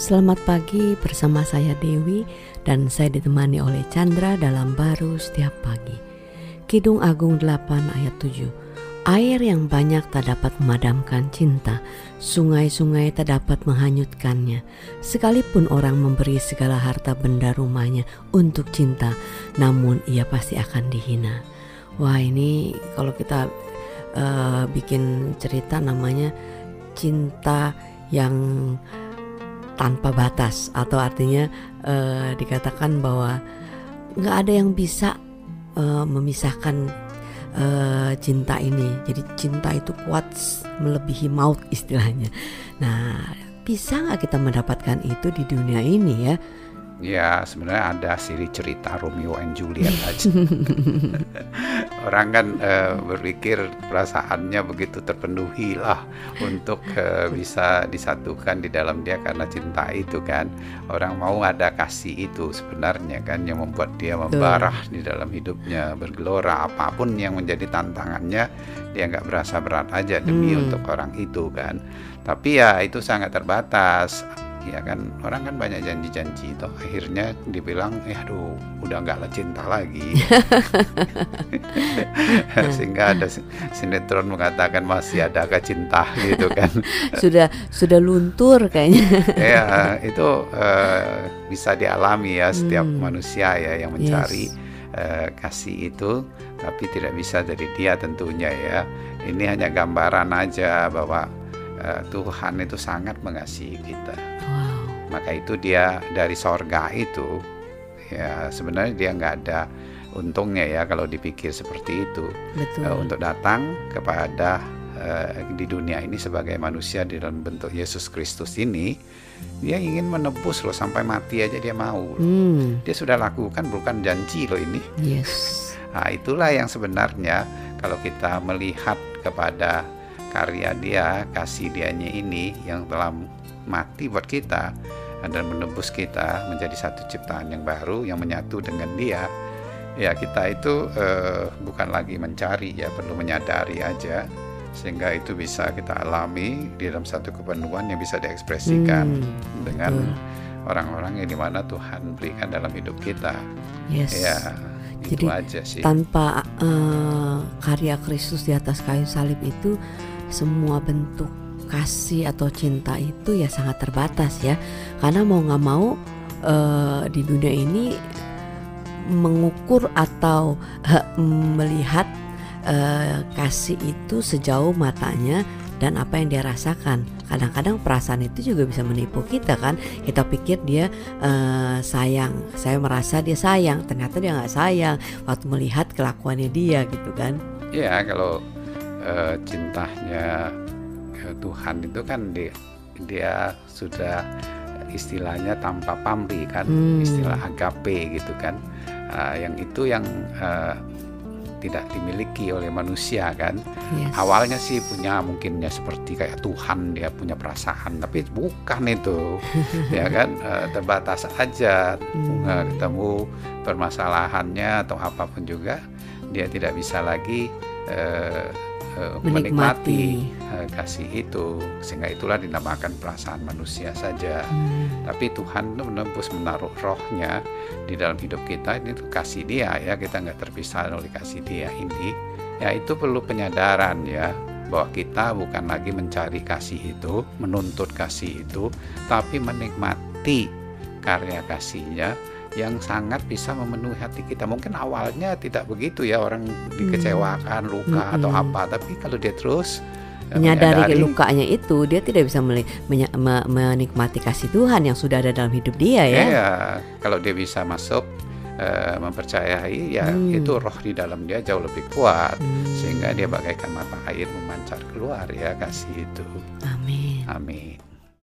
Selamat pagi bersama saya Dewi dan saya ditemani oleh Chandra dalam Baru Setiap Pagi. Kidung Agung 8 ayat 7. Air yang banyak tak dapat memadamkan cinta, sungai-sungai tak dapat menghanyutkannya. Sekalipun orang memberi segala harta benda rumahnya untuk cinta, namun ia pasti akan dihina. Wah, ini kalau kita bikin cerita namanya cinta yang tanpa batas, atau artinya dikatakan bahwa nggak ada yang bisa memisahkan cinta ini. Jadi cinta itu kuat melebihi maut istilahnya. Nah, bisa nggak kita mendapatkan itu di dunia ini ya? Ya, sebenarnya ada siri cerita Romeo and Juliet aja. Orang kan berpikir perasaannya begitu terpenuhi lah untuk bisa disatukan di dalam dia karena cinta itu kan. Orang mau ada kasih itu sebenarnya kan yang membuat dia membarah di dalam hidupnya, bergelora. Apapun yang menjadi tantangannya dia nggak berasa berat aja demi untuk orang itu kan. Tapi ya itu sangat terbatas. Ya kan, orang kan banyak janji-janji itu akhirnya dibilang aduh udah nggak lah cinta lagi. Sehingga ada sinetron mengatakan masih adakah cinta gitu kan. sudah luntur kayaknya. Ya itu bisa dialami ya setiap manusia ya yang mencari kasih itu, tapi tidak bisa dari dia tentunya ya. Ini hanya gambaran aja bahwa Tuhan itu sangat mengasihi kita. Wow. Maka itu dia dari sorga itu ya sebenarnya dia nggak ada untungnya ya kalau dipikir seperti itu. Betul. Untuk datang kepada di dunia ini sebagai manusia di dalam bentuk Yesus Kristus ini, dia ingin menebus loh, sampai mati aja dia mau. Dia sudah lakukan, bukan janji loh ini. Yes. Nah, itulah yang sebenarnya kalau kita melihat kepada karya dia, kasih dianya ini yang telah mati buat kita dan menebus kita menjadi satu ciptaan yang baru yang menyatu dengan dia. Ya kita itu bukan lagi mencari ya, perlu menyadari aja sehingga itu bisa kita alami di dalam satu kepenuhan yang bisa diekspresikan dengan orang-orang yang dimana Tuhan berikan dalam hidup kita. Yes. Ya. Jadi aja sih. Tanpa karya Kristus di atas kayu salib itu, semua bentuk kasih atau cinta itu ya sangat terbatas ya. Karena mau gak mau di dunia ini mengukur atau melihat kasih itu sejauh matanya dan apa yang dia rasakan. Kadang-kadang perasaan itu juga bisa menipu kita kan. Kita pikir dia sayang, saya merasa dia sayang, ternyata dia gak sayang waktu melihat kelakuannya dia gitu kan. Iya, kalau cintanya Tuhan itu kan dia sudah istilahnya tanpa pamrih kan, istilah agape gitu kan, yang itu yang tidak dimiliki oleh manusia kan. Yes. Awalnya sih punya mungkinnya seperti kayak Tuhan, dia punya perasaan, tapi bukan itu. Ya kan, terbatas aja, ketemu permasalahannya atau apapun juga dia tidak bisa lagi menikmati kasih itu, sehingga itulah dinamakan perasaan manusia saja. Tapi Tuhan itu menembus, menaruh rohnya di dalam hidup kita, ini kasih dia ya, kita nggak terpisah oleh kasih dia ini ya. Itu perlu penyadaran ya bahwa kita bukan lagi mencari kasih itu, menuntut kasih itu, tapi menikmati karya kasihnya yang sangat bisa memenuhi hati kita. Mungkin awalnya tidak begitu ya, orang dikecewakan, luka atau apa, tapi kalau dia terus menyadari lukanya itu, dia tidak bisa menikmati kasih Tuhan yang sudah ada dalam hidup dia ya. Iya, kalau dia bisa masuk mempercayai ya, itu roh di dalam dia jauh lebih kuat, sehingga dia bagaikan mata air memancar keluar ya kasih itu. Amin. Amin.